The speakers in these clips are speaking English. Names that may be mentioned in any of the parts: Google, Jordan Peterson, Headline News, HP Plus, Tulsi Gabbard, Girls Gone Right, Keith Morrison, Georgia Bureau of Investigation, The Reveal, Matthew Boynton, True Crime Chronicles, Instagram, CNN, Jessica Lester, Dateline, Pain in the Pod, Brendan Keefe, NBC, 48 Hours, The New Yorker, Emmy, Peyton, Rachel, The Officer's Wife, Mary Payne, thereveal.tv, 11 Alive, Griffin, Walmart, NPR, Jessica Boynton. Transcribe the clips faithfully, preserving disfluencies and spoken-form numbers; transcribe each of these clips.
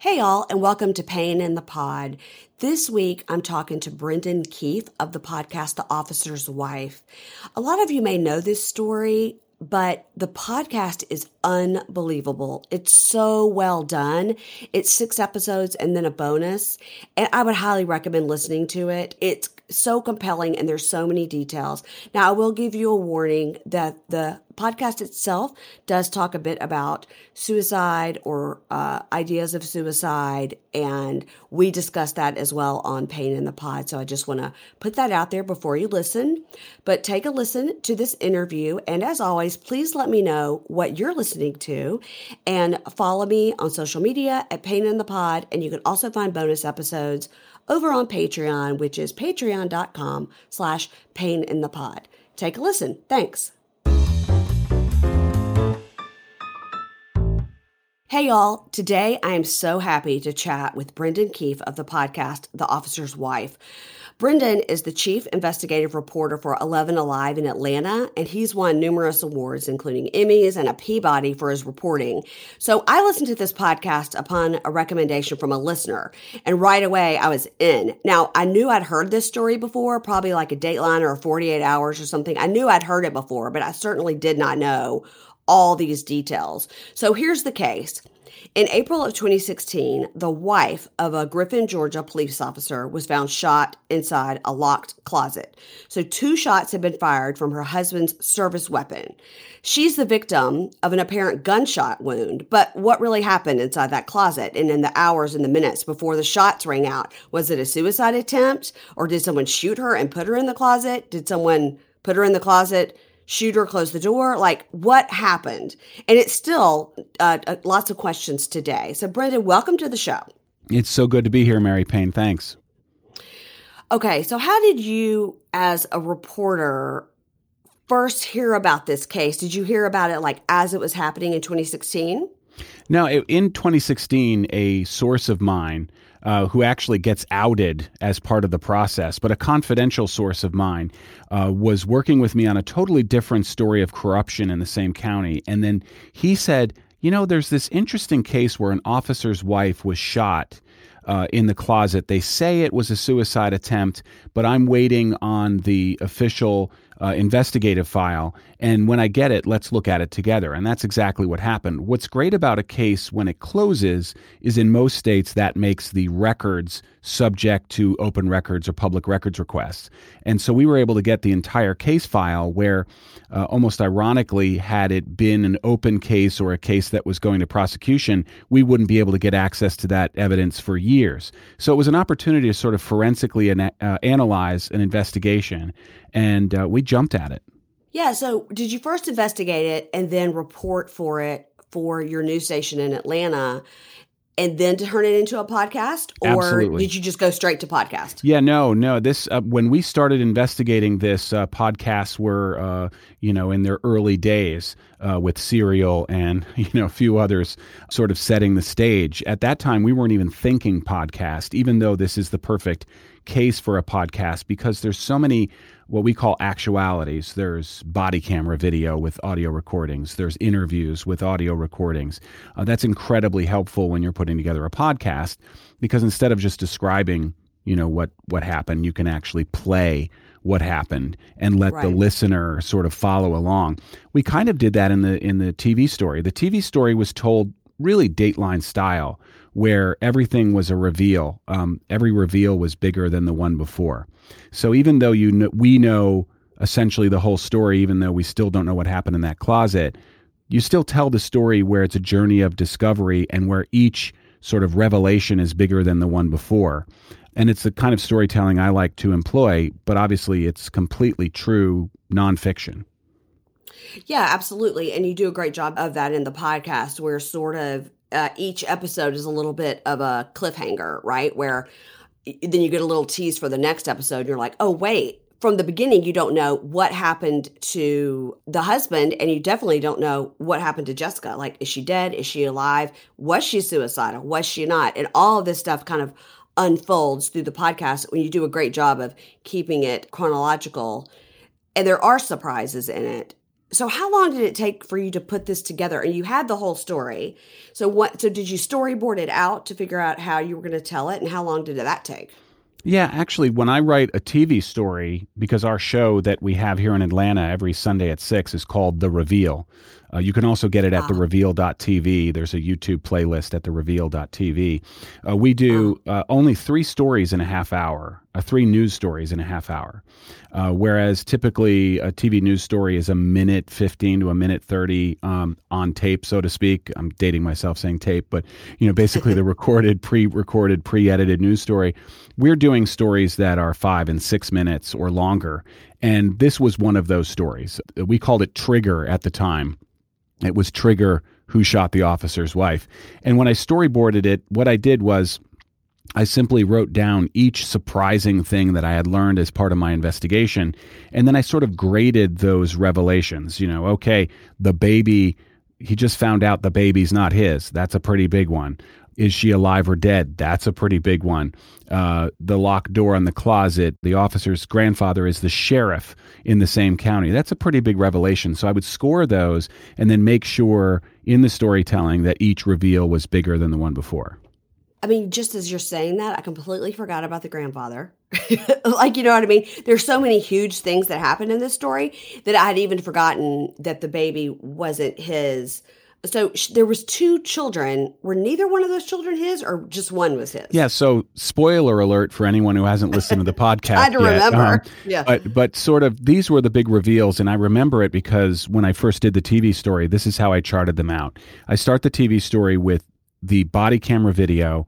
Hey all, and welcome to Pain in the Pod. This week, I'm talking to Brendan Keefe of the podcast, The Officer's Wife. A lot of you may know this story, but the podcast is unbelievable. It's so well done. It's six episodes and then a bonus, and I would highly recommend listening to it. It's so compelling, and there's so many details. Now, I will give you a warning that the podcast itself does talk a bit about suicide or uh, ideas of suicide, and we discuss that as well on Pain in the Pod, so I just want to put that out there before you listen. But take a listen to this interview, and as always, please let me know what you're listening to, and follow me on social media at Pain in the Pod, and you can also find bonus episodes over on Patreon, which is patreon.com slash pain in the pod. Take a listen. Thanks. Hey, y'all. Today, I am so happy to chat with Brendan Keefe of the podcast, The Officer's Wife. Brendan is the chief investigative reporter for eleven Alive in Atlanta, and he's won numerous awards, including Emmys and a Peabody for his reporting. So I listened to this podcast upon a recommendation from a listener, and right away I was in. Now, I knew I'd heard this story before, probably like a Dateline or a forty-eight hours or something. I knew I'd heard it before, but I certainly did not know all these details. So here's the case. In April of twenty sixteen, the wife of a Griffin, Georgia police officer was found shot inside a locked closet. So two shots had been fired from her husband's service weapon. She's the victim of an apparent gunshot wound, but what really happened inside that closet and in the hours and the minutes before the shots rang out? Was it a suicide attempt, or did someone shoot her and put her in the closet? Did someone put her in the closet? Shoot her, close the door? Like, what happened? And it's still uh, lots of questions today. So, Brendan, welcome to the show. It's so good to be here, Mary Payne. Thanks. Okay, so how did you, as a reporter, first hear about this case? Did you hear about it, like, as it was happening in twenty sixteen? No, in twenty sixteen, a source of mine Uh, who actually gets outed as part of the process, but a confidential source of mine uh, was working with me on a totally different story of corruption in the same county. And then he said, you know, there's this interesting case where an officer's wife was shot uh, in the closet. They say it was a suicide attempt, but I'm waiting on the official uh, investigative file. And when I get it, let's look at it together. And that's exactly what happened. What's great about a case when it closes is in most states that makes the records subject to open records or public records requests. And so we were able to get the entire case file where uh, almost ironically, had it been an open case or a case that was going to prosecution, we wouldn't be able to get access to that evidence for years. So it was an opportunity to sort of forensically ana- uh, analyze an investigation. And uh, we jumped at it. Yeah. So did you first investigate it and then report for it for your news station in Atlanta and then to turn it into a podcast? Or Absolutely. Did you just go straight to podcast? Yeah, no, no. This uh, when we started investigating this, uh, podcasts were, uh, you know, in their early days uh, with Serial and, you know, a few others sort of setting the stage. At that time, we weren't even thinking podcast, even though this is the perfect case for a podcast because there's so many what we call actualities. There's body camera video with audio recordings. There's interviews with audio recordings. Uh, that's incredibly helpful when you're putting together a podcast because instead of just describing, you know, what, what happened, you can actually play what happened and let right. the listener sort of follow along. We kind of did that in the in the T V story. The T V story was told really Dateline style, where everything was a reveal. Um, every reveal was bigger than the one before. So even though you know, we know essentially the whole story, even though we still don't know what happened in that closet, you still tell the story where it's a journey of discovery and where each sort of revelation is bigger than the one before. And it's the kind of storytelling I like to employ, but obviously it's completely true nonfiction. Yeah, absolutely. And you do a great job of that in the podcast where sort of Uh, each episode is a little bit of a cliffhanger, right? Where then you get a little tease for the next episode. You're like, oh, wait, from the beginning, you don't know what happened to the husband. And you definitely don't know what happened to Jessica. Like, is she dead? Is she alive? Was she suicidal? Was she not? And all of this stuff kind of unfolds through the podcast when you do a great job of keeping it chronological. And there are surprises in it. So how long did it take for you to put this together? And you had the whole story. So what? So did you storyboard it out to figure out how you were going to tell it? And how long did that take? Yeah, actually, when I write a T V story, because our show that we have here in Atlanta every Sunday at six is called The Reveal. Uh, you can also get it at wow. the reveal dot t v. There's a YouTube playlist at the reveal dot t v. Uh, we do wow. uh, only three stories in a half hour, uh, three news stories in a half hour, uh, whereas typically a T V news story is a minute fifteen to a minute thirty um, on tape, so to speak. I'm dating myself saying tape, but you know, basically the recorded, pre-recorded, pre-edited news story. We're doing stories that are five and six minutes or longer, and this was one of those stories. We called it Trigger at the time. It was Trigger, Who Shot the Officer's Wife. And when I storyboarded it, what I did was I simply wrote down each surprising thing that I had learned as part of my investigation. And then I sort of graded those revelations. You know, okay, the baby, he just found out the baby's not his. That's a pretty big one. Is she alive or dead? That's a pretty big one. Uh, the locked door in the closet, the officer's grandfather is the sheriff in the same county. That's a pretty big revelation. So I would score those and then make sure in the storytelling that each reveal was bigger than the one before. I mean, just as you're saying that, I completely forgot about the grandfather. Like, you know what I mean? There's so many huge things that happened in this story that I had even forgotten that the baby wasn't his. So sh- there was two children. Were neither one of those children his, or just one was his? Yeah. So spoiler alert for anyone who hasn't listened to the podcast. I don't yet. remember. Um, yeah. But, but sort of these were the big reveals. And I remember it because when I first did the T V story, this is how I charted them out. I start the T V story with the body camera video.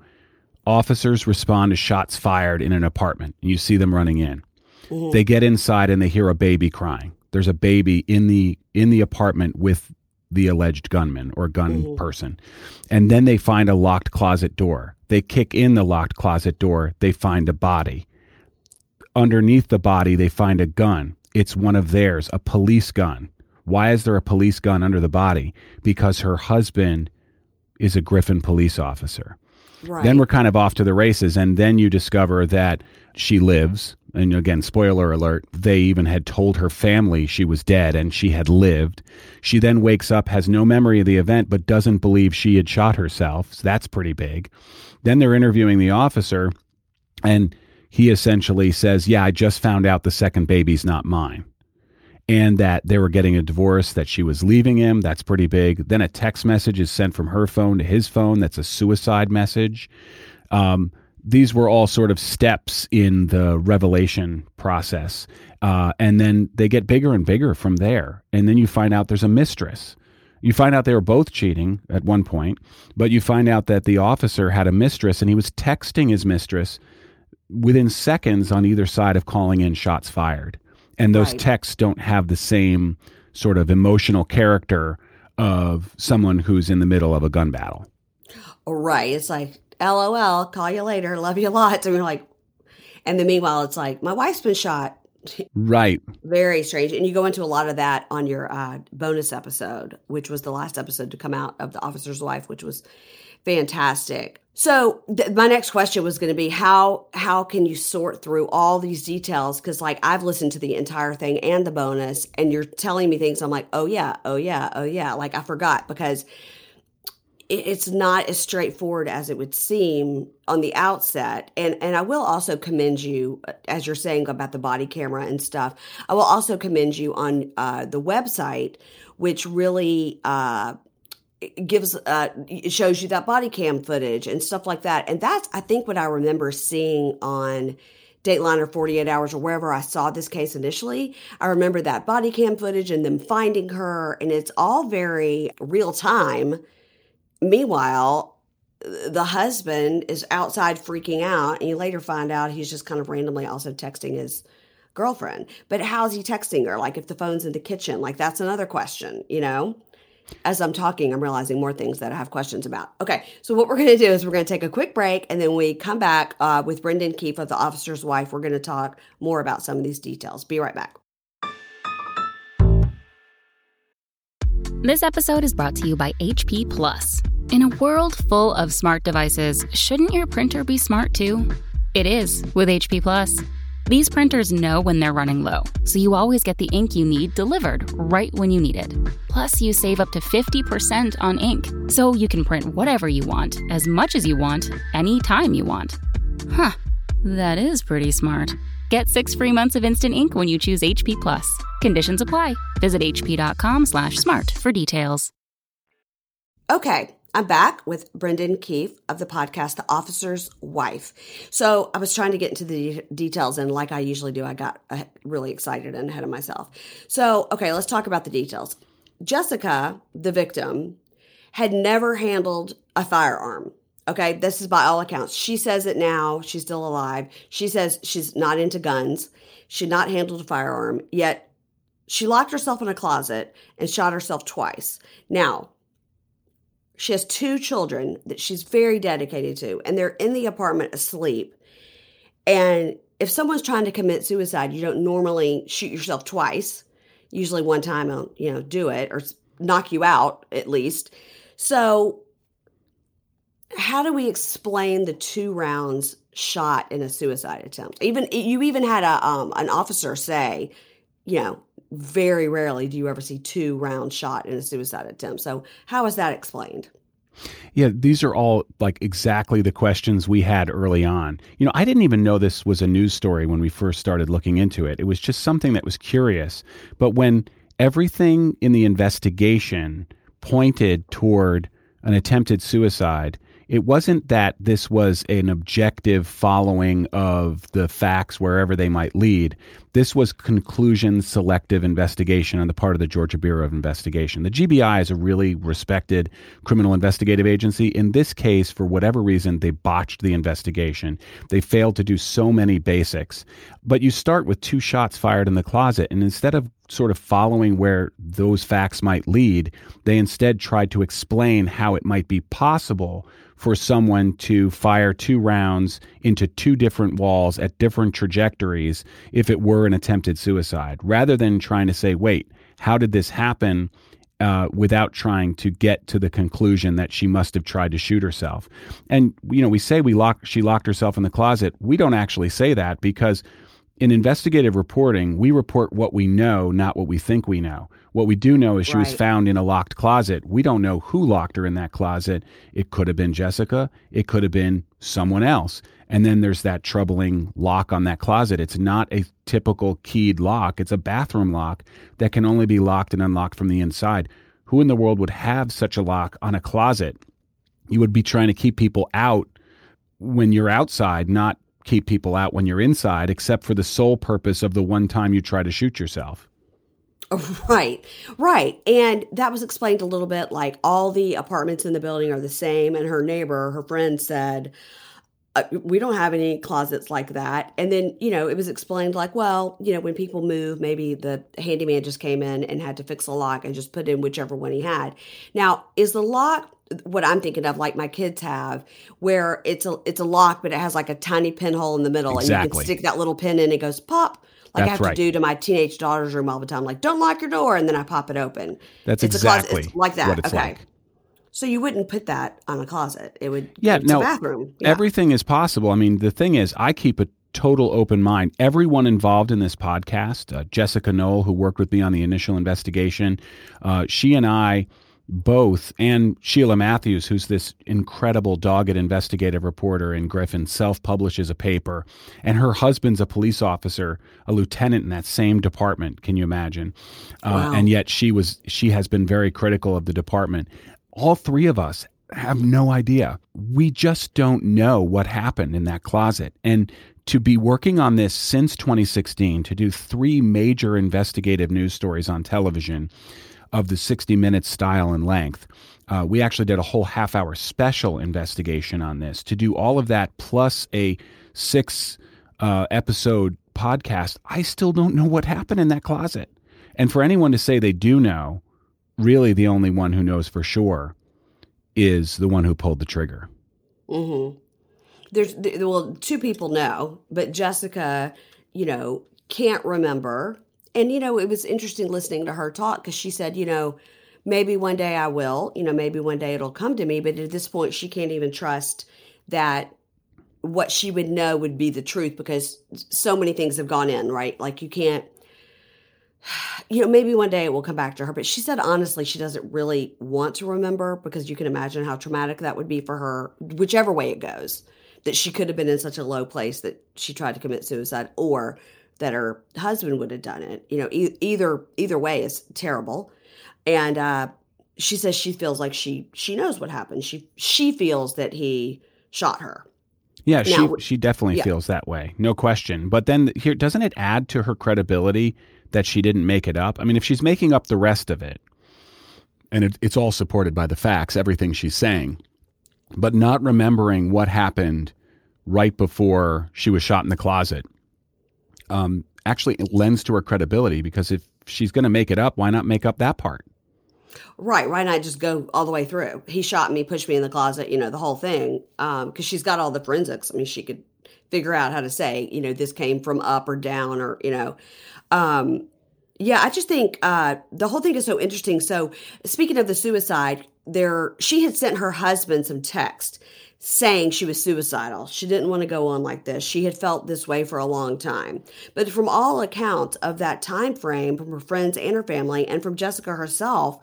Officers respond to shots fired in an apartment. And you see them running in. Mm-hmm. They get inside and they hear a baby crying. There's a baby in the in the apartment with the alleged gunman or gun mm-hmm. person. And then they find a locked closet door. They kick in the locked closet door. They find a body. Underneath the body, they find a gun. It's one of theirs, a police gun. Why is there a police gun under the body? Because her husband is a Griffin police officer. Right. Then we're kind of off to the races. And then you discover that she lives. And again, spoiler alert, they even had told her family she was dead and she had lived. She then wakes up, has no memory of the event, but doesn't believe she had shot herself. So that's pretty big. Then they're interviewing the officer and he essentially says, yeah, I just found out the second baby's not mine. And that they were getting a divorce, that she was leaving him. That's pretty big. Then a text message is sent from her phone to his phone. That's a suicide message. Um, These were all sort of steps in the revelation process. Uh, and then they get bigger and bigger from there. And then you find out there's a mistress. You find out they were both cheating at one point, but you find out that the officer had a mistress and he was texting his mistress within seconds on either side of calling in shots fired. And those right. texts don't have the same sort of emotional character of someone who's in the middle of a gun battle. Right. It's like, L O L, call you later, love you lots. And we're like, and then meanwhile, it's like, my wife's been shot. Right. Very strange. And you go into a lot of that on your uh, bonus episode, which was the last episode to come out of The Officer's Wife, which was fantastic. So th- my next question was going to be, how how can you sort through all these details? Because like I've listened to the entire thing and the bonus, and you're telling me things. I'm like, oh yeah, oh yeah, oh yeah. Like I forgot because it's not as straightforward as it would seem on the outset. And and I will also commend you, as you're saying about the body camera and stuff, I will also commend you on uh, the website, which really uh, gives uh, shows you that body cam footage and stuff like that. And that's, I think, what I remember seeing on Dateline or forty-eight hours or wherever I saw this case initially. I remember that body cam footage and them finding her, and it's all very real time. Meanwhile, the husband is outside freaking out, and you later find out he's just kind of randomly also texting his girlfriend. But how's he texting her? Like, if the phone's in the kitchen, like, that's another question, you know? As I'm talking, I'm realizing more things that I have questions about. Okay, so what we're going to do is we're going to take a quick break, and then we come back uh, with Brendan Keefe of The Officer's Wife. We're going to talk more about some of these details. Be right back. This episode is brought to you by H P Plus. In a world full of smart devices, shouldn't your printer be smart too? It is with H P Plus. These printers know when they're running low, so you always get the ink you need delivered right when you need it. Plus, you save up to fifty percent on ink, so you can print whatever you want, as much as you want, any time you want. Huh, that is pretty smart. Get six free months of instant ink when you choose H P Plus. Conditions apply. Visit h p dot com slash smart for details. Okay, I'm back with Brendan Keefe of the podcast, The Officer's Wife. So I was trying to get into the de- details, and like I usually do, I got uh, really excited and ahead of myself. So, okay, let's talk about the details. Jessica, the victim, had never handled a firearm. Okay, this is by all accounts. She says it now. She's still alive. She says she's not into guns. She not handled a firearm, yet she locked herself in a closet and shot herself twice. Now, she has two children that she's very dedicated to, and they're in the apartment asleep. And if someone's trying to commit suicide, you don't normally shoot yourself twice. Usually one time, I'll, you know, do it or knock you out at least. So how do we explain the two rounds shot in a suicide attempt? Even you even had a um, an officer say, you know, very rarely do you ever see two rounds shot in a suicide attempt. So how is that explained? Yeah, these are all like exactly the questions we had early on. You know, I didn't even know this was a news story when we first started looking into it. It was just something that was curious. But when everything in the investigation pointed toward an attempted suicide, it wasn't that this was an objective following of the facts wherever they might lead. This was conclusion selective investigation on the part of the Georgia Bureau of Investigation. The G B I is a really respected criminal investigative agency. In this case, for whatever reason, they botched the investigation. They failed to do so many basics. But you start with two shots fired in the closet, and instead of sort of following where those facts might lead, they instead tried to explain how it might be possible for someone to fire two rounds into two different walls at different trajectories if it were an attempted suicide, rather than trying to say, wait, how did this happen? Uh, without trying to get to the conclusion that she must have tried to shoot herself. And, you know, we say we lock, she locked herself in the closet. We don't actually say that, because in investigative reporting, we report what we know, not what we think we know. What we do know is she right. was found in a locked closet. We don't know who locked her in that closet. It could have been Jessica. It could have been someone else. And then there's that troubling lock on that closet. It's not a typical keyed lock. It's a bathroom lock that can only be locked and unlocked from the inside. Who in the world would have such a lock on a closet? You would be trying to keep people out when you're outside, not keep people out when you're inside, except for the sole purpose of the one time you try to shoot yourself. Right, right. And that was explained a little bit, like all the apartments in the building are the same. And her neighbor, her friend said, uh, we don't have any closets like that. And then, you know, it was explained like, well, you know, when people move, maybe the handyman just came in and had to fix a lock and just put in whichever one he had. Now, is the lock what I'm thinking of, like my kids have, where it's a it's a lock, but it has like a tiny pinhole in the middle, exactly. And you can stick that little pin in, it goes pop. Like that's I have right. to do to my teenage daughter's room all the time, like don't lock your door, and then I pop it open. That's it's exactly it's like that. What it's okay, like. So you wouldn't put that on a closet; it would yeah, it's no, a bathroom. Yeah. Everything is possible. I mean, the thing is, I keep a total open mind. Everyone involved in this podcast, uh, Jessica Knoll, who worked with me on the initial investigation, uh, she and I. Both, and Sheila Matthews, who's this incredible dogged investigative reporter in Griffin, self-publishes a paper, and her husband's a police officer, a lieutenant in that same department, can you imagine? Wow. Uh, and yet she was, she has been very critical of the department. All three of us have no idea. We just don't know what happened in that closet. And to be working on this since twenty sixteen, to do three major investigative news stories on television of the sixty minute style and length. Uh, we actually did a whole half hour special investigation on this. To do all of that plus a six uh, episode podcast, I still don't know what happened in that closet. And for anyone to say they do know, really the only one who knows for sure is the one who pulled the trigger. Mm-hmm. There's, well, two people know, but Jessica, you know, can't remember. And, you know, it was interesting listening to her talk, because she said, you know, maybe one day I will, you know, maybe one day it'll come to me. But at this point, she can't even trust that what she would know would be the truth, because so many things have gone in, right? Like you can't, you know, maybe one day it will come back to her. But she said, honestly, she doesn't really want to remember, because you can imagine how traumatic that would be for her, whichever way it goes, that she could have been in such a low place that she tried to commit suicide, or that her husband would have done it. You know, e- either either way is terrible. And uh, she says she feels like she she knows what happened. She she feels that he shot her. Yeah, now, she she definitely yeah. feels that way, no question. But then here, doesn't it add to her credibility that she didn't make it up? I mean, if she's making up the rest of it, and it, it's all supported by the facts, everything she's saying, but not remembering what happened right before she was shot in the closet, um, actually it lends to her credibility, because if she's going to make it up, why not make up that part? Right. Why not just go all the way through? He shot me, pushed me in the closet, you know, the whole thing. Um, because she's got all the forensics. I mean, she could figure out how to say, you know, this came from up or down, or, you know, um, yeah, I just think, uh, the whole thing is so interesting. So speaking of the suicide there, she had sent her husband some text saying she was suicidal. She didn't want to go on like this. She had felt this way for a long time. But from all accounts of that time frame, from her friends and her family, and from Jessica herself,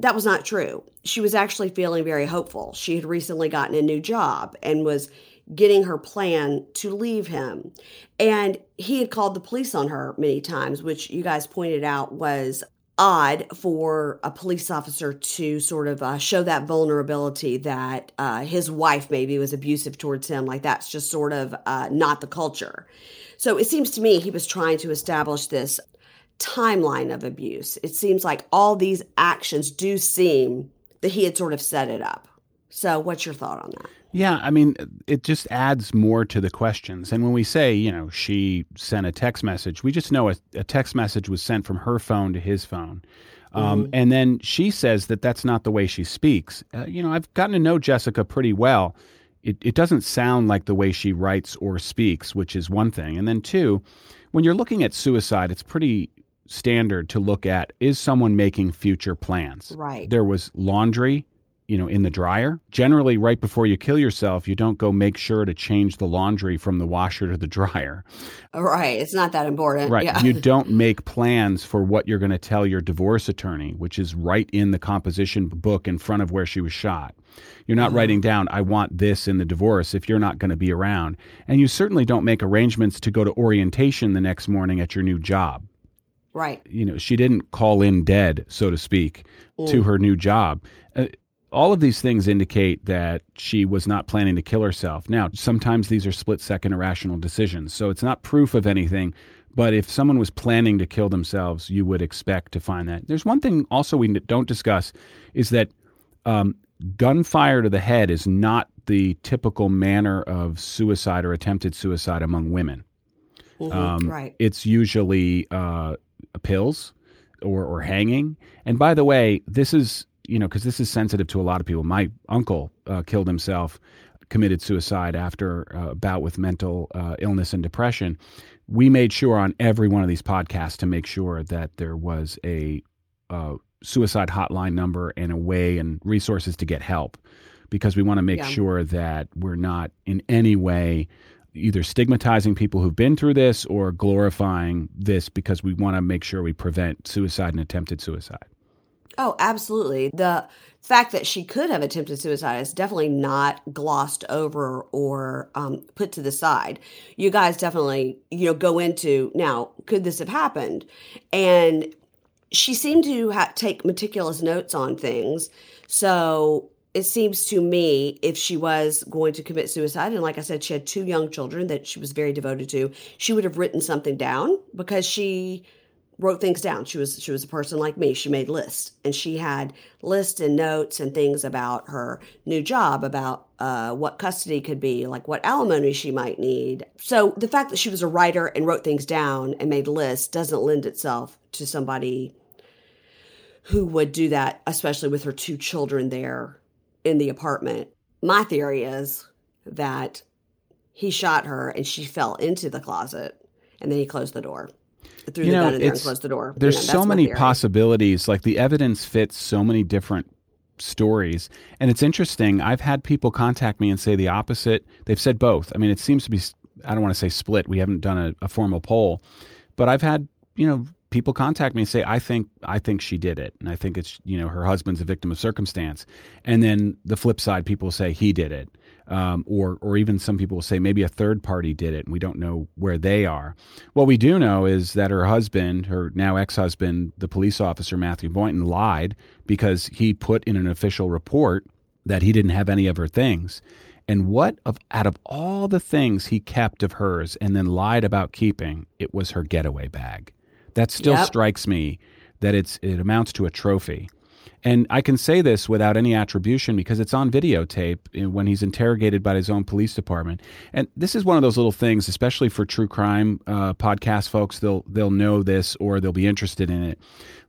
that was not true. She was actually feeling very hopeful. She had recently gotten a new job and was getting her plan to leave him. And he had called the police on her many times, which you guys pointed out was odd for a police officer to sort of uh, show that vulnerability that uh, his wife maybe was abusive towards him. Like that's just sort of uh, not the culture. So it seems to me he was trying to establish this timeline of abuse. It seems like all these actions do seem that he had sort of set it up. So what's your thought on that? Yeah, I mean, it just adds more to the questions. And when we say, you know, she sent a text message, we just know a, a text message was sent from her phone to his phone. Um, mm-hmm. And then she says that that's not the way she speaks. Uh, you know, I've gotten to know Jessica pretty well. It, it doesn't sound like the way she writes or speaks, which is one thing. And then two, when you're looking at suicide, it's pretty standard to look at, is someone making future plans? Right. There was laundry, you know, in the dryer. Generally, right before you kill yourself, you don't go make sure to change the laundry from the washer to the dryer. Right. It's not that important. Right. Yeah. You don't make plans for what you're going to tell your divorce attorney, which is right in the composition book in front of where she was shot. You're not mm-hmm. writing down, I want this in the divorce, if you're not going to be around. And you certainly don't make arrangements to go to orientation the next morning at your new job. Right. You know, she didn't call in dead, so to speak, mm. to her new job. Uh, All of these things indicate that she was not planning to kill herself. Now, sometimes these are split-second irrational decisions, so it's not proof of anything. But if someone was planning to kill themselves, you would expect to find that. There's one thing also we don't discuss is that um, gunfire to the head is not the typical manner of suicide or attempted suicide among women. Mm-hmm, um, right. It's usually uh, pills or, or hanging. And by the way, this is... you know, because this is sensitive to a lot of people. My uncle uh, killed himself, committed suicide after uh, a bout with mental uh, illness and depression. We made sure on every one of these podcasts to make sure that there was a uh, suicide hotline number and a way and resources to get help, because we want to make yeah. sure that we're not in any way either stigmatizing people who've been through this or glorifying this, because we want to make sure we prevent suicide and attempted suicide. Oh, absolutely. The fact that she could have attempted suicide is definitely not glossed over or um, put to the side. You guys definitely, you know, go into, now, could this have happened? And she seemed to ha- take meticulous notes on things. So it seems to me, if she was going to commit suicide, and like I said, she had two young children that she was very devoted to, she would have written something down, because she wrote things down. She was she was a person like me. She made lists, and she had lists and notes and things about her new job, about uh, what custody could be, like what alimony she might need. So the fact that she was a writer and wrote things down and made lists doesn't lend itself to somebody who would do that, especially with her two children there in the apartment. My theory is that he shot her and she fell into the closet, and then he closed the door. Through you the know, gun in there and closed the door. There's you know, so many theory. possibilities. Like the evidence fits so many different stories. And it's interesting. I've had people contact me and say the opposite. They've said both. I mean, it seems to be, I don't want to say split. We haven't done a, a formal poll, but I've had, you know, people contact me and say, I think, I think she did it. And I think it's, you know, her husband's a victim of circumstance. And then the flip side, people say he did it. Um, or, or even some people will say maybe a third party did it and we don't know where they are. What we do know is that her husband, her now ex-husband, the police officer, Matthew Boynton, lied because he put in an official report that he didn't have any of her things. And what of out of all the things he kept of hers and then lied about keeping, it was her getaway bag. That still yep. strikes me that it's it amounts to a trophy. And I can say this without any attribution because it's on videotape when he's interrogated by his own police department. And this is one of those little things, especially for true crime uh, podcast folks, they'll they'll know this or they'll be interested in it.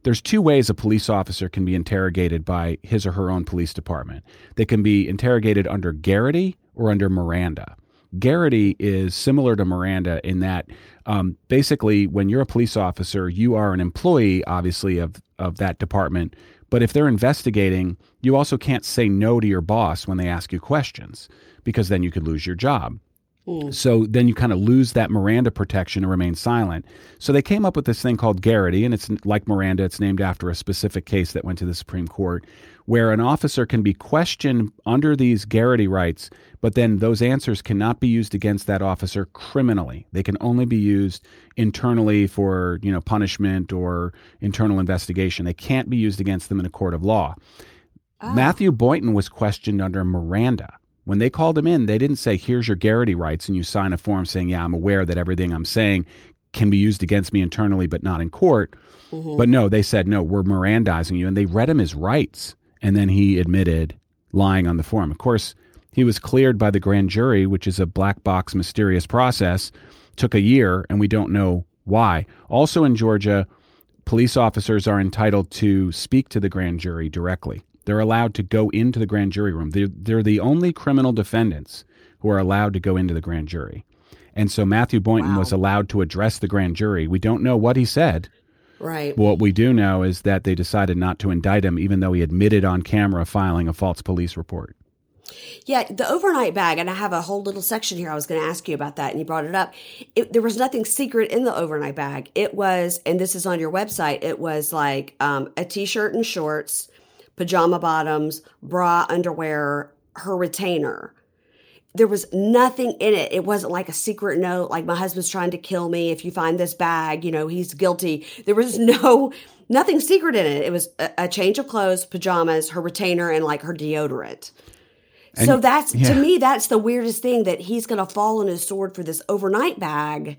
There's two ways a police officer can be interrogated by his or her own police department. They can be interrogated under Garrity or under Miranda. Garrity is similar to Miranda in that um, basically when you're a police officer, you are an employee, obviously, of, of that department. But if they're investigating, you also can't say no to your boss when they ask you questions because then you could lose your job. Mm. So then you kind of lose that Miranda protection and remain silent. So they came up with this thing called Garrity, and it's like Miranda. It's named after a specific case that went to the Supreme Court where an officer can be questioned under these Garrity rights, but then those answers cannot be used against that officer criminally. They can only be used internally for, you know, punishment or internal investigation. They can't be used against them in a court of law. Oh. Matthew Boynton was questioned under Miranda. When they called him in, they didn't say, here's your Garrity rights, and you sign a form saying, yeah, I'm aware that everything I'm saying can be used against me internally, but not in court. Mm-hmm. But no, they said, no, we're Mirandizing you. And they read him his rights. And then he admitted lying on the form. Of course, he was cleared by the grand jury, which is a black box, mysterious process, took a year, and we don't know why. Also in Georgia, police officers are entitled to speak to the grand jury directly. They're allowed to go into the grand jury room. They're, they're the only criminal defendants who are allowed to go into the grand jury. And so Matthew Boynton wow. was allowed to address the grand jury. We don't know what he said. Right. What we do know is that they decided not to indict him, even though he admitted on camera filing a false police report. Yeah, the overnight bag, and I have a whole little section here. I was going to ask you about that, and you brought it up. It, there was nothing secret in the overnight bag. It was, and this is on your website, it was like um, a T-shirt and shorts, pajama bottoms, bra, underwear, her retainer. There was nothing in it. It wasn't like a secret note, like my husband's trying to kill me. If you find this bag, you know, he's guilty. There was no, nothing secret in it. It was a, a change of clothes, pajamas, her retainer, and like her deodorant. And so that's, yeah. to me, that's the weirdest thing that he's going to fall on his sword for this overnight bag.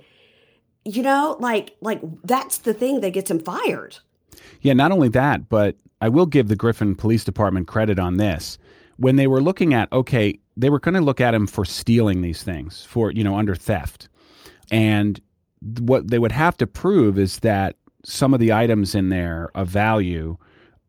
You know, like, like that's the thing that gets him fired. Yeah, not only that, but I will give the Griffin Police Department credit on this. When they were looking at, okay, they were going to look at him for stealing these things, for, you know, under theft. And what they would have to prove is that some of the items in there of value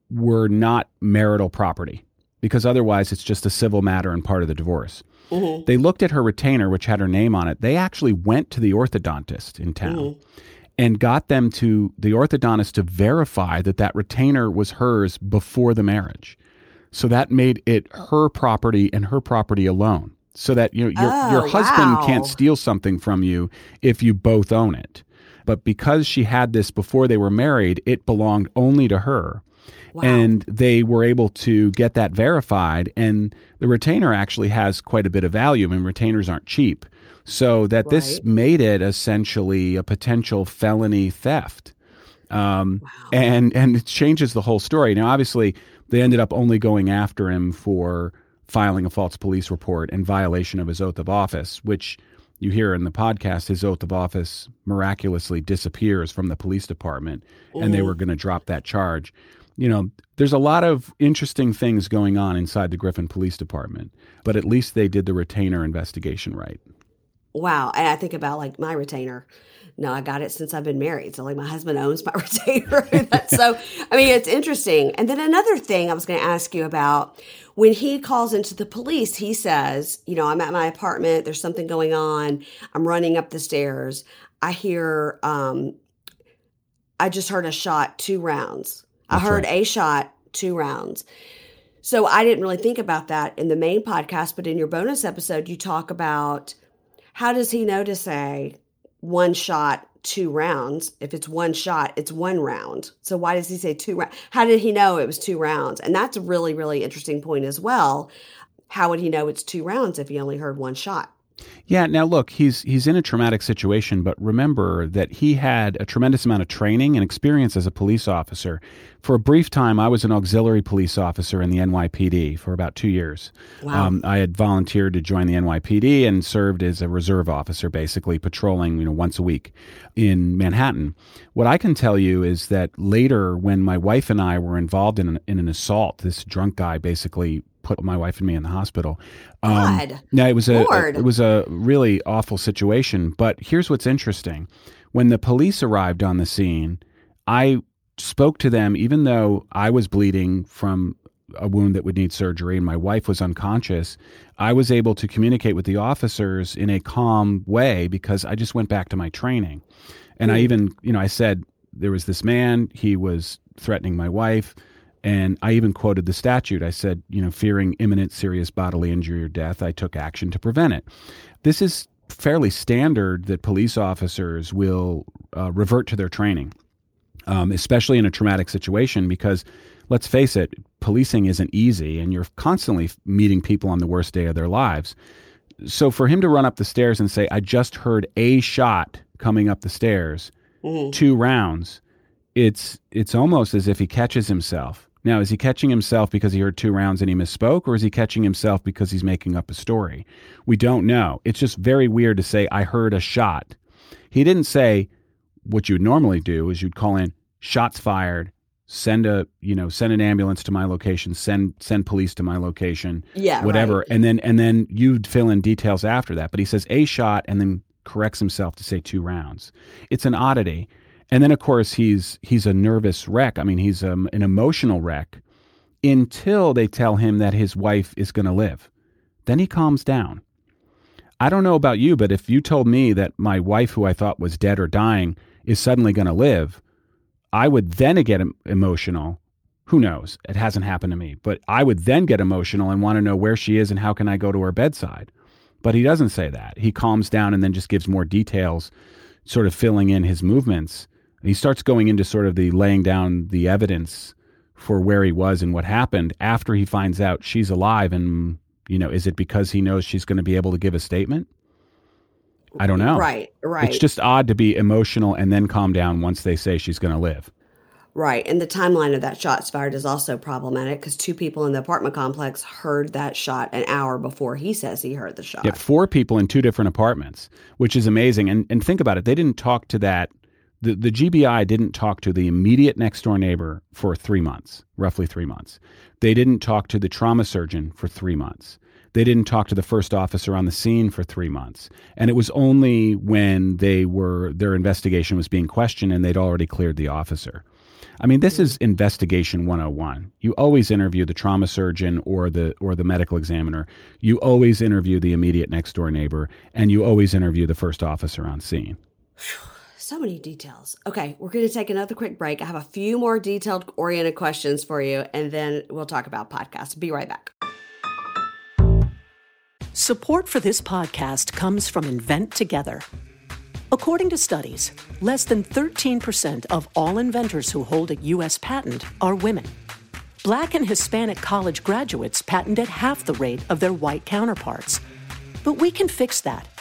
were not marital property, because otherwise it's just a civil matter and part of the divorce. Mm-hmm. They looked at her retainer, which had her name on it. They actually went to the orthodontist in town. Mm-hmm. And got them to the orthodontist to verify that that retainer was hers before the marriage. So that made it her property and her property alone. So that, you know, your, oh, your husband wow. can't steal something from you if you both own it. But because she had this before they were married, it belonged only to her. Wow. And they were able to get that verified. And the retainer actually has quite a bit of value. I mean, retainers aren't cheap. So that right. this made it essentially a potential felony theft. Um, wow. and, and it changes the whole story. Now, obviously, they ended up only going after him for filing a false police report and violation of his oath of office, which you hear in the podcast, his oath of office miraculously disappears from the police department, mm-hmm. and they were going to drop that charge. You know, there's a lot of interesting things going on inside the Griffin Police Department, but at least they did the retainer investigation right. Wow. And I think about like my retainer. No, I got it since I've been married. So like my husband owns my retainer. That's so, I mean, it's interesting. And then another thing I was going to ask you about, when he calls into the police, he says, you know, I'm at my apartment. There's something going on. I'm running up the stairs. I hear, um, I just heard a shot, two rounds. That's I heard right. a shot, two rounds. So I didn't really think about that in the main podcast, but in your bonus episode, you talk about how does he know to say one shot, two rounds? If it's one shot, it's one round. So why does he say two rounds? How did he know it was two rounds? And that's a really, really interesting point as well. How would he know it's two rounds if he only heard one shot? Yeah. Now, look, he's he's in a traumatic situation, but remember that he had a tremendous amount of training and experience as a police officer. For a brief time, I was an auxiliary police officer in the N Y P D for about two years. Wow. Um, I had volunteered to join the N Y P D and served as a reserve officer, basically patrolling, you know, once a week in Manhattan. What I can tell you is that later, when my wife and I were involved in an, in an assault, this drunk guy basically put my wife and me in the hospital. Um, God. Now it was a, a it was a really awful situation. But here's what's interesting: when the police arrived on the scene, I spoke to them, even though I was bleeding from a wound that would need surgery and my wife was unconscious. I was able to communicate with the officers in a calm way because I just went back to my training, and mm. I even, you know, I said there was this man. He was threatening my wife. And I even quoted the statute. I said, you know, fearing imminent serious bodily injury or death, I took action to prevent it. This is fairly standard that police officers will uh, revert to their training, um, especially in a traumatic situation, because let's face it, policing isn't easy and you're constantly meeting people on the worst day of their lives. So for him to run up the stairs and say, I just heard a shot coming up the stairs, mm-hmm. two rounds, it's it's almost as if he catches himself. Now, is he catching himself because he heard two rounds and he misspoke, or is he catching himself because he's making up a story? We don't know. It's just very weird to say, I heard a shot. He didn't say what you would normally do is you'd call in shots fired, send a, you know, send an ambulance to my location, send send police to my location, yeah, whatever. Right. And then and then you'd fill in details after that. But he says a shot and then corrects himself to say two rounds. It's an oddity. And then, of course, he's he's a nervous wreck. I mean, he's um, an emotional wreck until they tell him that his wife is going to live. Then he calms down. I don't know about you, but if you told me that my wife, who I thought was dead or dying, is suddenly going to live, I would then get emotional. Who knows? It hasn't happened to me. But I would then get emotional and want to know where she is and how can I go to her bedside. But he doesn't say that. He calms down and then just gives more details, sort of filling in his movements. He starts going into sort of the laying down the evidence for where he was and what happened after he finds out she's alive. And, you know, is it because he knows she's going to be able to give a statement? I don't know. Right, right. It's just odd to be emotional and then calm down once they say she's going to live. Right. And the timeline of that shots fired is also problematic because two people in the apartment complex heard that shot an hour before he says he heard the shot. Yeah, four people in two different apartments, which is amazing. And and think about it. They didn't talk to that. The the G B I didn't talk to the immediate next door neighbor for three months, roughly three months. They didn't talk to the trauma surgeon for three months. They didn't talk to the first officer on the scene for three months. And it was only when they were their investigation was being questioned and they'd already cleared the officer. I mean, this is investigation one oh one. You always interview the trauma surgeon or the or the medical examiner. You always interview the immediate next door neighbor, and you always interview the first officer on scene. So many details. Okay, we're going to take another quick break. I have a few more detailed-oriented questions for you, and then we'll talk about podcasts. Be right back. Support for this podcast comes from Invent Together. According to studies, less than thirteen percent of all inventors who hold a U S patent are women. Black and Hispanic college graduates patent at half the rate of their white counterparts. But we can fix that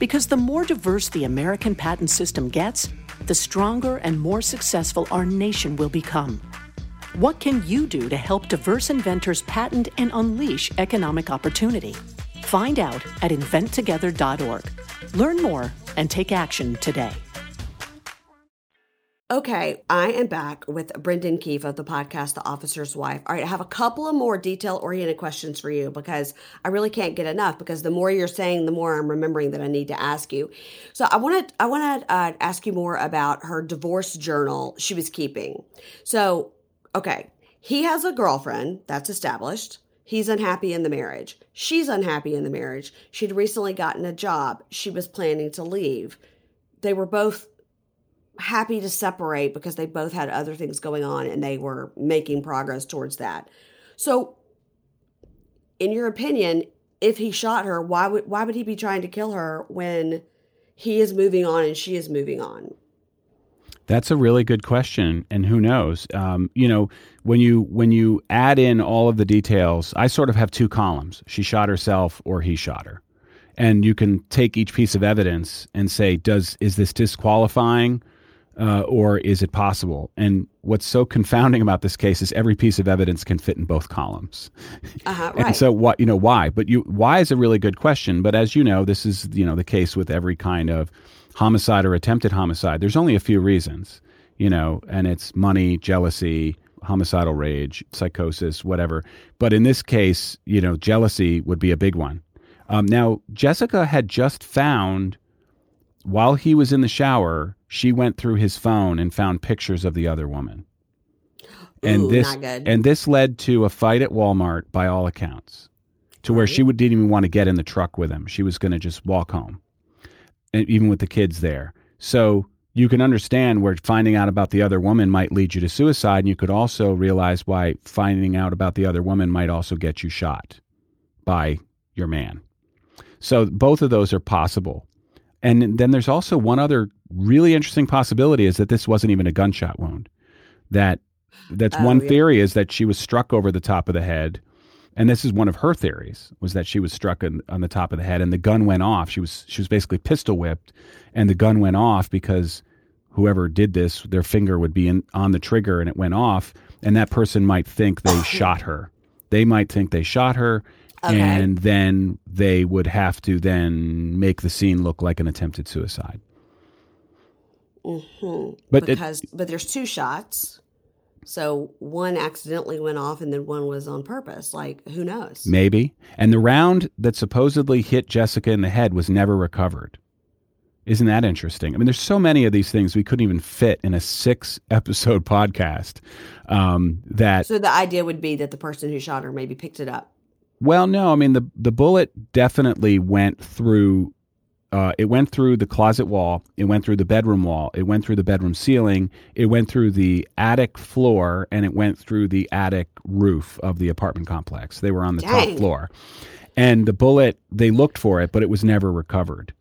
Because the more diverse the American patent system gets, the stronger and more successful our nation will become. What can you do to help diverse inventors patent and unleash economic opportunity? Find out at invent together dot org. Learn more and take action today. Okay, I am back with Brendan Keefe of the podcast, The Officer's Wife. All right, I have a couple of more detail-oriented questions for you because I really can't get enough because the more you're saying, the more I'm remembering that I need to ask you. So I want to I want to uh, ask you more about her divorce journal she was keeping. So, okay, he has a girlfriend, that's established. He's unhappy in the marriage. She's unhappy in the marriage. She'd recently gotten a job. She was planning to leave. They were both happy to separate because they both had other things going on and they were making progress towards that. So in your opinion, if he shot her, why would why would he be trying to kill her when he is moving on and she is moving on? That's a really good question. And who knows? Um, you know, when you when you add in all of the details, I sort of have two columns. She shot herself or he shot her. And you can take each piece of evidence and say, does is this disqualifying? Uh, or is it possible? And what's so confounding about this case is every piece of evidence can fit in both columns. Uh-huh, right. And so what, you know, why? But you, why is a really good question. But as you know, this is, you know, the case with every kind of homicide or attempted homicide. There's only a few reasons, you know, and it's money, jealousy, homicidal rage, psychosis, whatever. But in this case, you know, jealousy would be a big one. Um, now, Jessica had just found, while he was in the shower, she went through his phone and found pictures of the other woman. And Ooh, this not good. And this led to a fight at Walmart, by all accounts, to where right. she would, didn't even want to get in the truck with him. She was going to just walk home, and even with the kids there. So you can understand where finding out about the other woman might lead you to suicide, and you could also realize why finding out about the other woman might also get you shot by your man. So both of those are possible. And then there's also one other really interesting possibility is that this wasn't even a gunshot wound. That that's oh, one yeah. theory is that she was struck over the top of the head. And this is one of her theories, was that she was struck in, on the top of the head and the gun went off. She was she was basically pistol whipped and the gun went off because whoever did this, their finger would be in, on the trigger and it went off. And that person might think they shot her. They might think they shot her. Okay. And then they would have to then make the scene look like an attempted suicide. Mm-hmm. But because it, but there's two shots, so one accidentally went off, and then one was on purpose. Like who knows? Maybe. And the round that supposedly hit Jessica in the head was never recovered. Isn't that interesting? I mean, there's so many of these things we couldn't even fit in a six-episode podcast. Um, that so the idea would be that the person who shot her maybe picked it up. Well, no, I mean, the, the bullet definitely went through, uh, it went through the closet wall, it went through the bedroom wall, it went through the bedroom ceiling, it went through the attic floor, and it went through the attic roof of the apartment complex. They were on the Dang. top floor. And the bullet, they looked for it, but it was never recovered.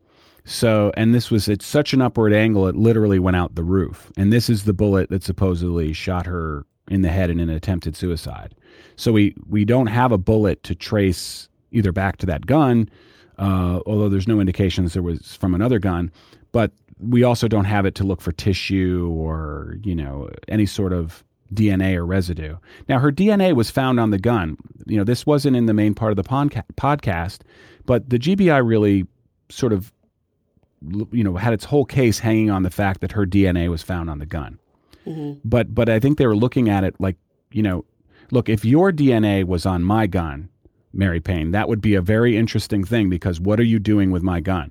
So, and this was at such an upward angle, it literally went out the roof. And this is the bullet that supposedly shot her in the head in an attempted suicide. So we, we don't have a bullet to trace either back to that gun, uh, although there's no indications there was from another gun, but we also don't have it to look for tissue or, you know, any sort of D N A or residue. Now, her D N A was found on the gun. You know, this wasn't in the main part of the podca- podcast, but the G B I really sort of, you know, had its whole case hanging on the fact that her D N A was found on the gun. Mm-hmm. But but I think they were looking at it like, you know, look, if your D N A was on my gun, Mary Payne, that would be a very interesting thing because what are you doing with my gun?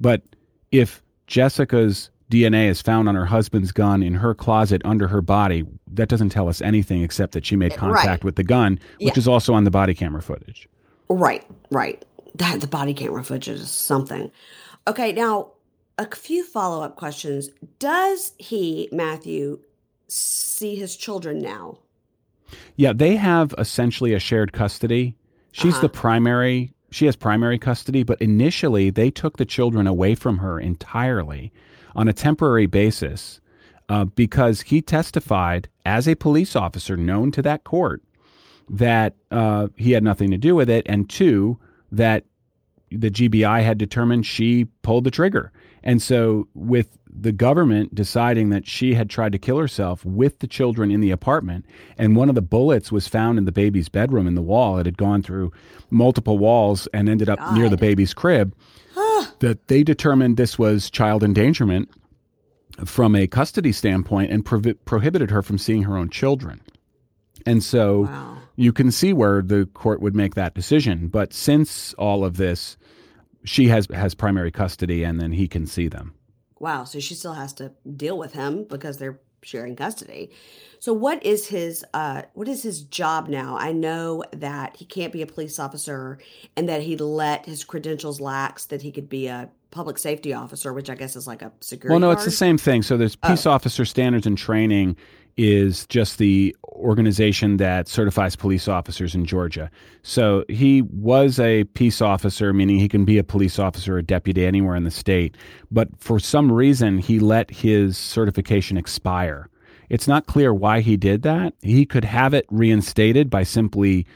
But if Jessica's D N A is found on her husband's gun in her closet under her body, that doesn't tell us anything except that she made contact right. with the gun, which yeah. is also on the body camera footage. Right, right. That the body camera footage is something. Okay, now a few follow-up questions. Does he, Matthew, see his children now? Yeah, they have essentially a shared custody. She's uh-huh. the primary, she has primary custody, but initially they took the children away from her entirely on a temporary basis uh, because he testified as a police officer known to that court that uh, he had nothing to do with it, and two, that the G B I had determined she pulled the trigger. And so with the government deciding that she had tried to kill herself with the children in the apartment, and one of the bullets was found in the baby's bedroom in the wall. It had gone through multiple walls and ended up God. near the baby's crib, that they determined this was child endangerment from a custody standpoint and pro- prohibited her from seeing her own children. And so wow. you can see where the court would make that decision. But since all of this, she has, has primary custody and then he can see them. Wow. So she still has to deal with him because they're sharing custody. So what is his uh, what is his job now? I know that he can't be a police officer and that he let his credentials lax, that he could be a public safety officer, which I guess is like a security Well, no, guard. It's the same thing. So there's peace oh. officer standards and training is just the organization that certifies police officers in Georgia. So he was a peace officer, meaning he can be a police officer or deputy anywhere in the state. But for some reason, he let his certification expire. It's not clear why he did that. He could have it reinstated by simply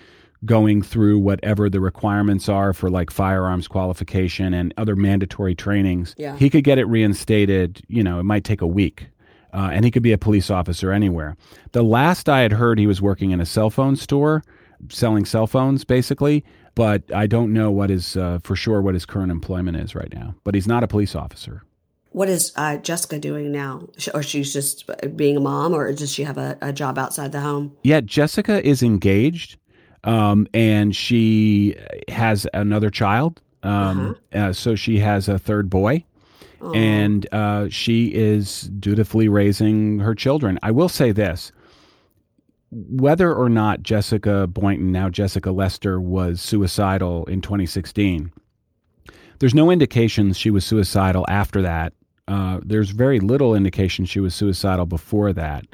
going through whatever the requirements are for like firearms qualification and other mandatory trainings. Yeah. He could get it reinstated. You know, it might take a week. Uh, and he could be a police officer anywhere. The last I had heard, he was working in a cell phone store, selling cell phones, basically. But I don't know what is uh, for sure what his current employment is right now. But he's not a police officer. What is uh, Jessica doing now? Or she's just being a mom, or does she have a, a job outside the home? Yeah, Jessica is engaged, um, and she has another child. Um, uh-huh. uh, so she has a third boy. Aww. And uh, she is dutifully raising her children. I will say this, whether or not Jessica Boynton, now Jessica Lester, was suicidal in twenty sixteen, there's no indications she was suicidal after that. Uh, there's very little indication she was suicidal before that,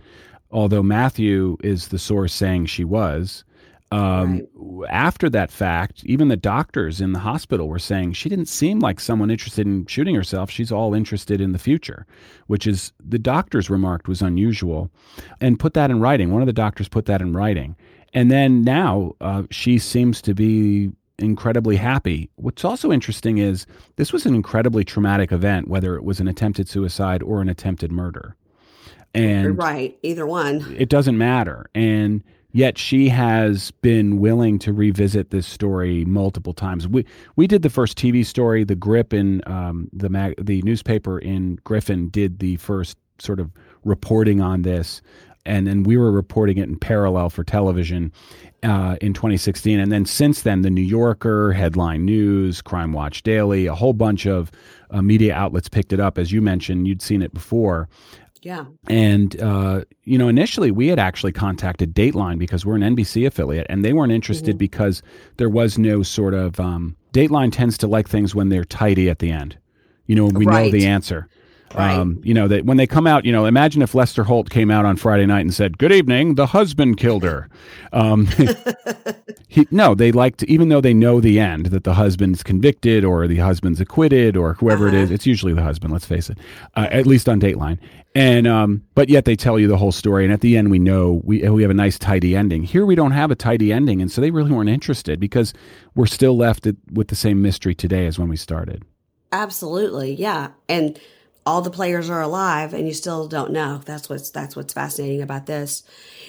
although Matthew is the source saying she was. Um, right. After that fact, even the doctors in the hospital were saying she didn't seem like someone interested in shooting herself. She's all interested in the future, which is, the doctors remarked, was unusual, and put that in writing. One of the doctors put that in writing. And then now uh, she seems to be incredibly happy. What's also interesting is this was an incredibly traumatic event, whether it was an attempted suicide or an attempted murder. And right. Either one. It doesn't matter. And yet she has been willing to revisit this story multiple times. We we did the first T V story. The Grip in um, the mag, the newspaper in Griffin did the first sort of reporting on this, and then we were reporting it in parallel for television uh, in twenty sixteen. And then since then, The New Yorker, Headline News, Crime Watch Daily, a whole bunch of uh, media outlets picked it up. As you mentioned, you'd seen it before. Yeah. And, uh, you know, initially we had actually contacted Dateline because we're an N B C affiliate, and they weren't interested mm-hmm. because there was no sort of um, Dateline tends to like things when they're tidy at the end. You know, we right. know the answer. Right. Um, you know, that when they come out, you know, imagine if Lester Holt came out on Friday night and said, "Good evening, the husband killed her." Um, he, no, they like to, even though they know the end, that the husband's convicted or the husband's acquitted or whoever uh-huh. it is. It's usually the husband, let's face it, uh, at least on Dateline. And um, but yet they tell you the whole story. And at the end, we know we, we have a nice, tidy ending. Here, we don't have a tidy ending. And so they really weren't interested because we're still left with the same mystery today as when we started. Absolutely. Yeah. And all the players are alive, and you still don't know. That's what's that's what's fascinating about this.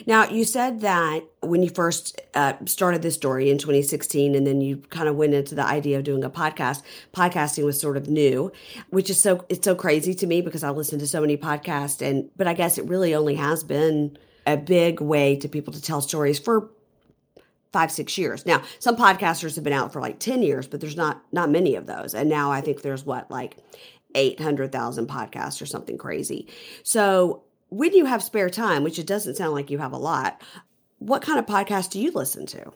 Now, you said that when you first uh, started this story in twenty sixteen, and then you kind of went into the idea of doing a podcast. Podcasting was sort of new, which is so it's so crazy to me because I listen to so many podcasts, and but I guess it really only has been a big way to people to tell stories for five, six years. Now, some podcasters have been out for like ten years, but there's not not many of those. And now I think there's what like eight hundred thousand podcasts or something crazy. So when you have spare time, which it doesn't sound like you have a lot, what kind of podcast do you listen to?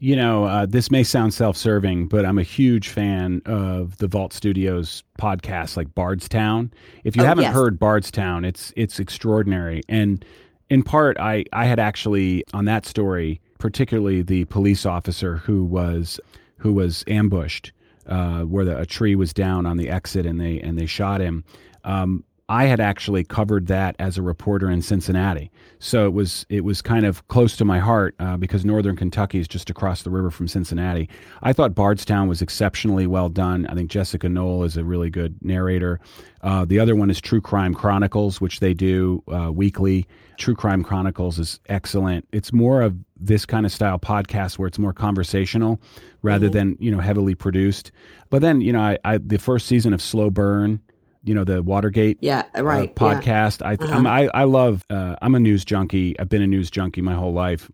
You know, uh, this may sound self-serving, but I'm a huge fan of the Vault Studios podcasts like Bardstown. If you oh, haven't yes. heard Bardstown, it's it's extraordinary. And in part, I, I had actually, on that story, particularly the police officer who was who was ambushed, Uh, where the, a tree was down on the exit and they and they shot him. Um, I had actually covered that as a reporter in Cincinnati, so it was it was kind of close to my heart uh, because Northern Kentucky is just across the river from Cincinnati. I thought Bardstown was exceptionally well done. I think Jessica Knoll is a really good narrator. Uh, the other one is True Crime Chronicles, which they do uh, weekly. True Crime Chronicles is excellent. It's more of this kind of style podcast where it's more conversational rather mm-hmm. than, you know, heavily produced. But then, you know, I, I the first season of Slow Burn you know, the Watergate yeah, right, uh, podcast. Yeah. I, uh-huh. I'm, I I love, uh, I'm a news junkie. I've been a news junkie my whole life.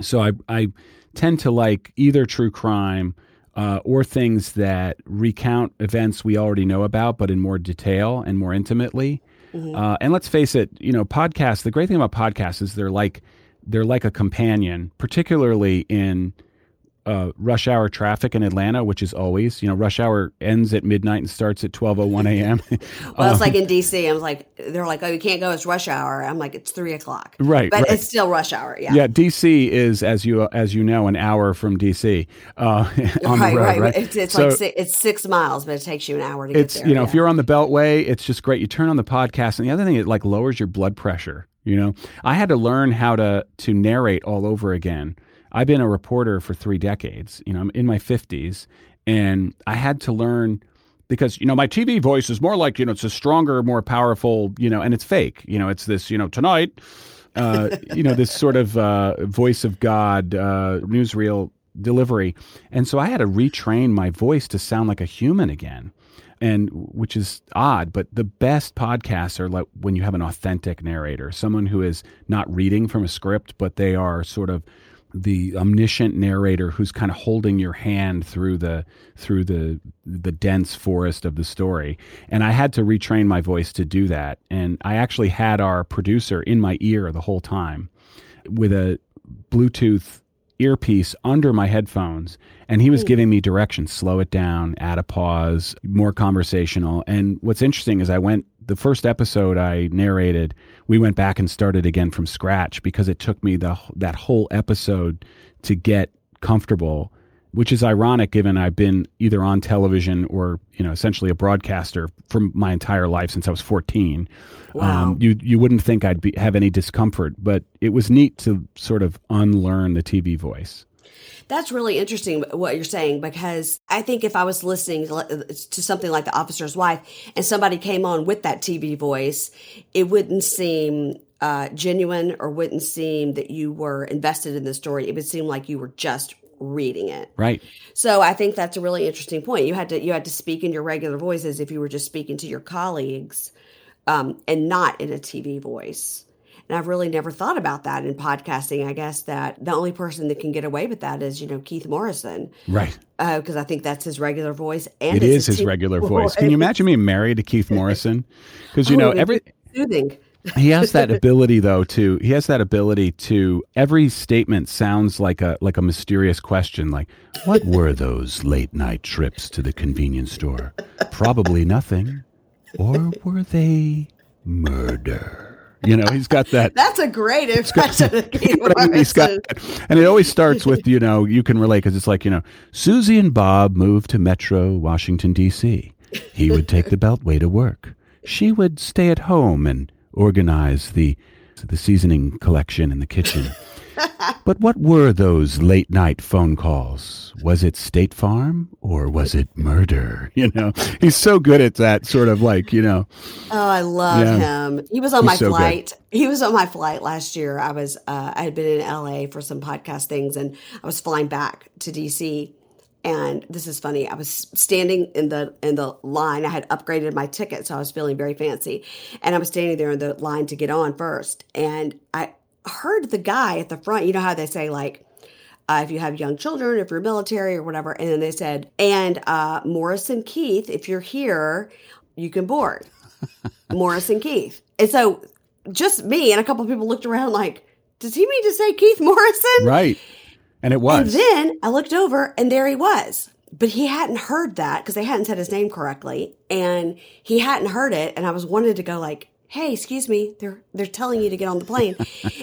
So I, I tend to like either true crime uh, or things that recount events we already know about, but in more detail and more intimately. Mm-hmm. Uh, and let's face it, you know, podcasts, the great thing about podcasts is they're like, they're like a companion, particularly in uh, rush hour traffic in Atlanta, which is always, you know, rush hour ends at midnight and starts at twelve oh one a.m. Well, um, it's like in D C, I was like, they're like, oh, you can't go, it's rush hour. I'm like, it's three o'clock. Right. But right. It's still rush hour. Yeah. Yeah. D C is, as you, as you know, an hour from D C. Uh, on right, the road, right. right. It's, it's so, like, six, it's six miles, but it takes you an hour to it's, get there. You know, yeah. If you're on the Beltway, it's just great. You turn on the podcast. And the other thing, it like lowers your blood pressure. You know, I had to learn how to, to narrate all over again. I've been a reporter for three decades. You know, I'm in my fifties, and I had to learn because, you know, my T V voice is more like, you know, it's a stronger, more powerful, you know, and it's fake. You know, it's this, you know, tonight, uh, you know, this sort of uh, voice of God, uh, newsreel delivery. And so I had to retrain my voice to sound like a human again, and which is odd. But the best podcasts are like when you have an authentic narrator, someone who is not reading from a script, but they are sort of the omniscient narrator who's kind of holding your hand through the through the the dense forest of the story. And I had to retrain my voice to do that. And I actually had our producer in my ear the whole time with a Bluetooth earpiece under my headphones. And he was giving me directions, slow it down, add a pause, more conversational. And what's interesting is I went, the first episode I narrated, we went back and started again from scratch because it took me the that whole episode to get comfortable, which is ironic given I've been either on television or, you know, essentially a broadcaster from my entire life since I was fourteen. Wow. Um, you you wouldn't think I'd be, have any discomfort, but it was neat to sort of unlearn the T V voice. That's really interesting what you're saying, because I think if I was listening to something like The Officer's Wife and somebody came on with that T V voice, it wouldn't seem uh, genuine or wouldn't seem that you were invested in the story. It would seem like you were just reading it. Right. So I think that's a really interesting point. You had to you had to speak in your regular voice as if you were just speaking to your colleagues um, and not in a T V voice. And I've really never thought about that in podcasting. I guess that the only person that can get away with that is, you know, Keith Morrison. Right. Because uh, I think that's his regular voice. And it is his t- regular voice. Can you imagine being married to Keith Morrison? Because, you oh, know, every soothing. He has that ability, though, to he has that ability to every statement sounds like a like a mysterious question, like, what were those late night trips to the convenience store? Probably nothing. Or were they murder? You know, he's got that. That's a great impression. He's got, you know I mean? He's got that. And it always starts with, you know, you can relate because it's like, you know, Susie and Bob moved to Metro, Washington, D C. He would take the Beltway to work. She would stay at home and organize the the seasoning collection in the kitchen. But what were those late night phone calls? Was it State Farm or was it murder? You know, he's so good at that sort of like, you know. Oh, I love yeah. him. He was on he's my so flight. Good. He was on my flight last year. I was, uh, I had been in L A for some podcast things and I was flying back to D C. And this is funny. I was standing in the in the line. I had upgraded my ticket, so I was feeling very fancy. And I was standing there in the line to get on first. And I heard the guy at the front, you know how they say like, uh, if you have young children, if you're military or whatever. And then they said, and uh, Morrison Keith, if you're here, you can board. Morrison Keith. And so just me and a couple of people looked around like, does he mean to say Keith Morrison? Right. And it was. And then I looked over and there he was. But he hadn't heard that because they hadn't said his name correctly. And he hadn't heard it. And I was wanted to go like, hey, excuse me, they're they're telling you to get on the plane.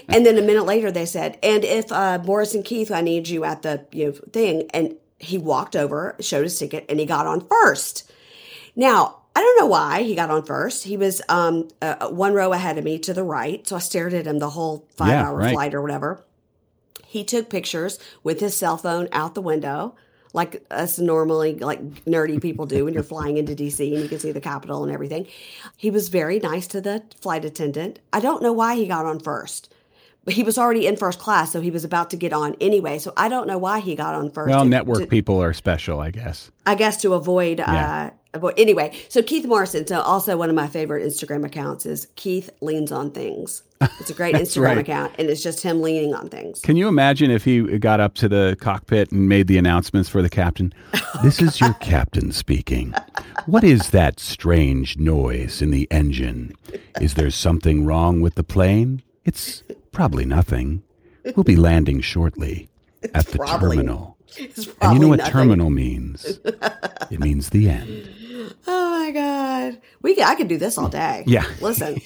And then a minute later they said, and if uh, Morrison Keith, I need you at the you know, thing. And he walked over, showed his ticket, and he got on first. Now, I don't know why he got on first. He was um, uh, one row ahead of me to the right. So I stared at him the whole five-hour yeah, right. flight or whatever. He took pictures with his cell phone out the window, like us normally, like nerdy people do when you're flying into D C and you can see the Capitol and everything. He was very nice to the flight attendant. I don't know why he got on first, But he was already in first class, so he was about to get on anyway. So I don't know why he got on first. Well, to, network to, people are special, I guess. I guess to avoid... Yeah. Uh, avoid anyway, so Keith Morrison. So also one of my favorite Instagram accounts is Keith Leans on Things. It's a great Instagram right. account, and it's just him leaning on things. Can you imagine if he got up to the cockpit and made the announcements for the captain? Oh, this God. Is your captain speaking. What is that strange noise in the engine? Is there something wrong with the plane? It's... probably nothing. We'll be landing shortly at the probably, terminal. And you know what nothing. Terminal means? It means the end. Oh my God. We could, I could do this all day. Yeah. Listen,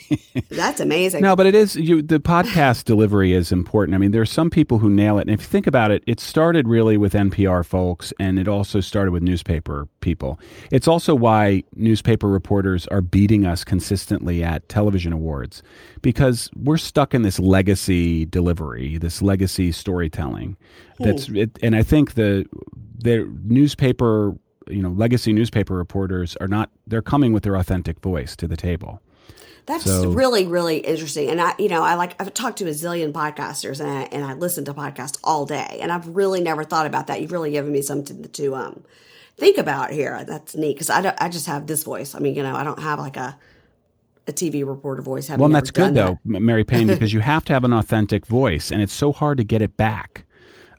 that's amazing. No, but it is, you, the podcast delivery is important. I mean, there are some people who nail it. And if you think about it, it started really with N P R folks, and it also started with newspaper people. It's also why newspaper reporters are beating us consistently at television awards, because we're stuck in this legacy delivery, this legacy storytelling. Hmm. That's it, and I think the, the newspaper you know, legacy newspaper reporters are not, they're coming with their authentic voice to the table. That's so, really, really interesting. And I, you know, I like, I've talked to a zillion podcasters and I, and I listen to podcasts all day, and I've really never thought about that. You've really given me something to, to um, think about here. That's neat. Cause I don't, I just have this voice. I mean, you know, I don't have like a, a T V reporter voice. Well, and that's good though, that. Mary Payne, because you have to have an authentic voice, and it's so hard to get it back.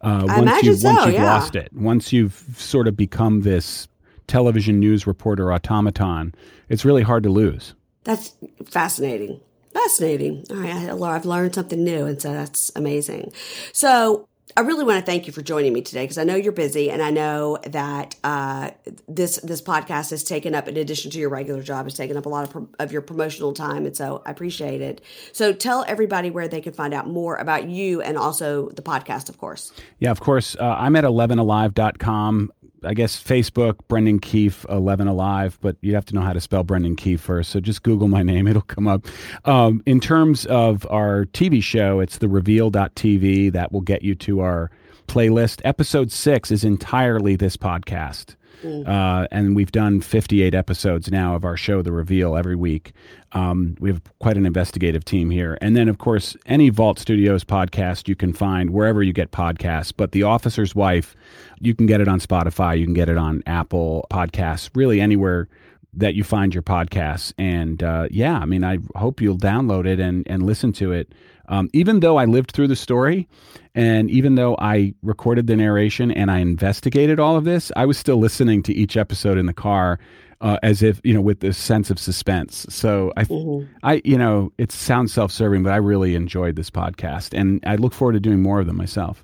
Uh, I once you've, so, once you've yeah. lost it, once you've sort of become this television news reporter automaton, it's really hard to lose. That's fascinating. Fascinating. All right, I've learned something new, and so that's amazing. So I really want to thank you for joining me today, because I know you're busy, and I know that uh, this this podcast has taken up, in addition to your regular job, has taken up a lot of, pro- of your promotional time, and so I appreciate it. So tell everybody where they can find out more about you and also the podcast, of course. Yeah, of course. Uh, I'm at eleven alive dot com. I guess Facebook, Brendan Keefe, eleven alive, but you have to know how to spell Brendan Keefe first. So just Google my name. It'll come up. Um, in terms of our T V show, it's the reveal dot t v. That will get you to our playlist. Episode six is entirely this podcast. Mm-hmm. Uh, and we've done fifty-eight episodes now of our show, The Reveal, every week. Um, we have quite an investigative team here. And then, of course, any Vault Studios podcast you can find wherever you get podcasts. But The Officer's Wife, you can get it on Spotify. You can get it on Apple Podcasts, really anywhere that you find your podcasts. And uh, yeah, I mean, I hope you'll download it and, and listen to it. Um, even though I lived through the story, and even though I recorded the narration and I investigated all of this, I was still listening to each episode in the car uh, as if, you know, with this sense of suspense. So I, mm-hmm. I, you know, it sounds self-serving, but I really enjoyed this podcast, and I look forward to doing more of them myself.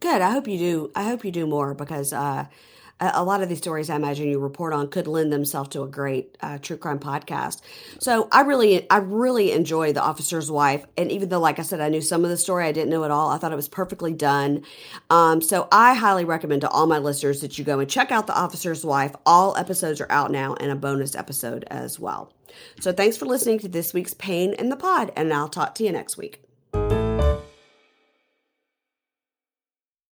Good. I hope you do. I hope you do more, because uh, a lot of these stories I imagine you report on could lend themselves to a great uh, true crime podcast. So I really, I really enjoy The Officer's Wife. And even though, like I said, I knew some of the story, I didn't know it all. I thought it was perfectly done. Um, so I highly recommend to all my listeners that you go and check out The Officer's Wife. All episodes are out now, and a bonus episode as well. So thanks for listening to this week's Pain in the Pod, and I'll talk to you next week.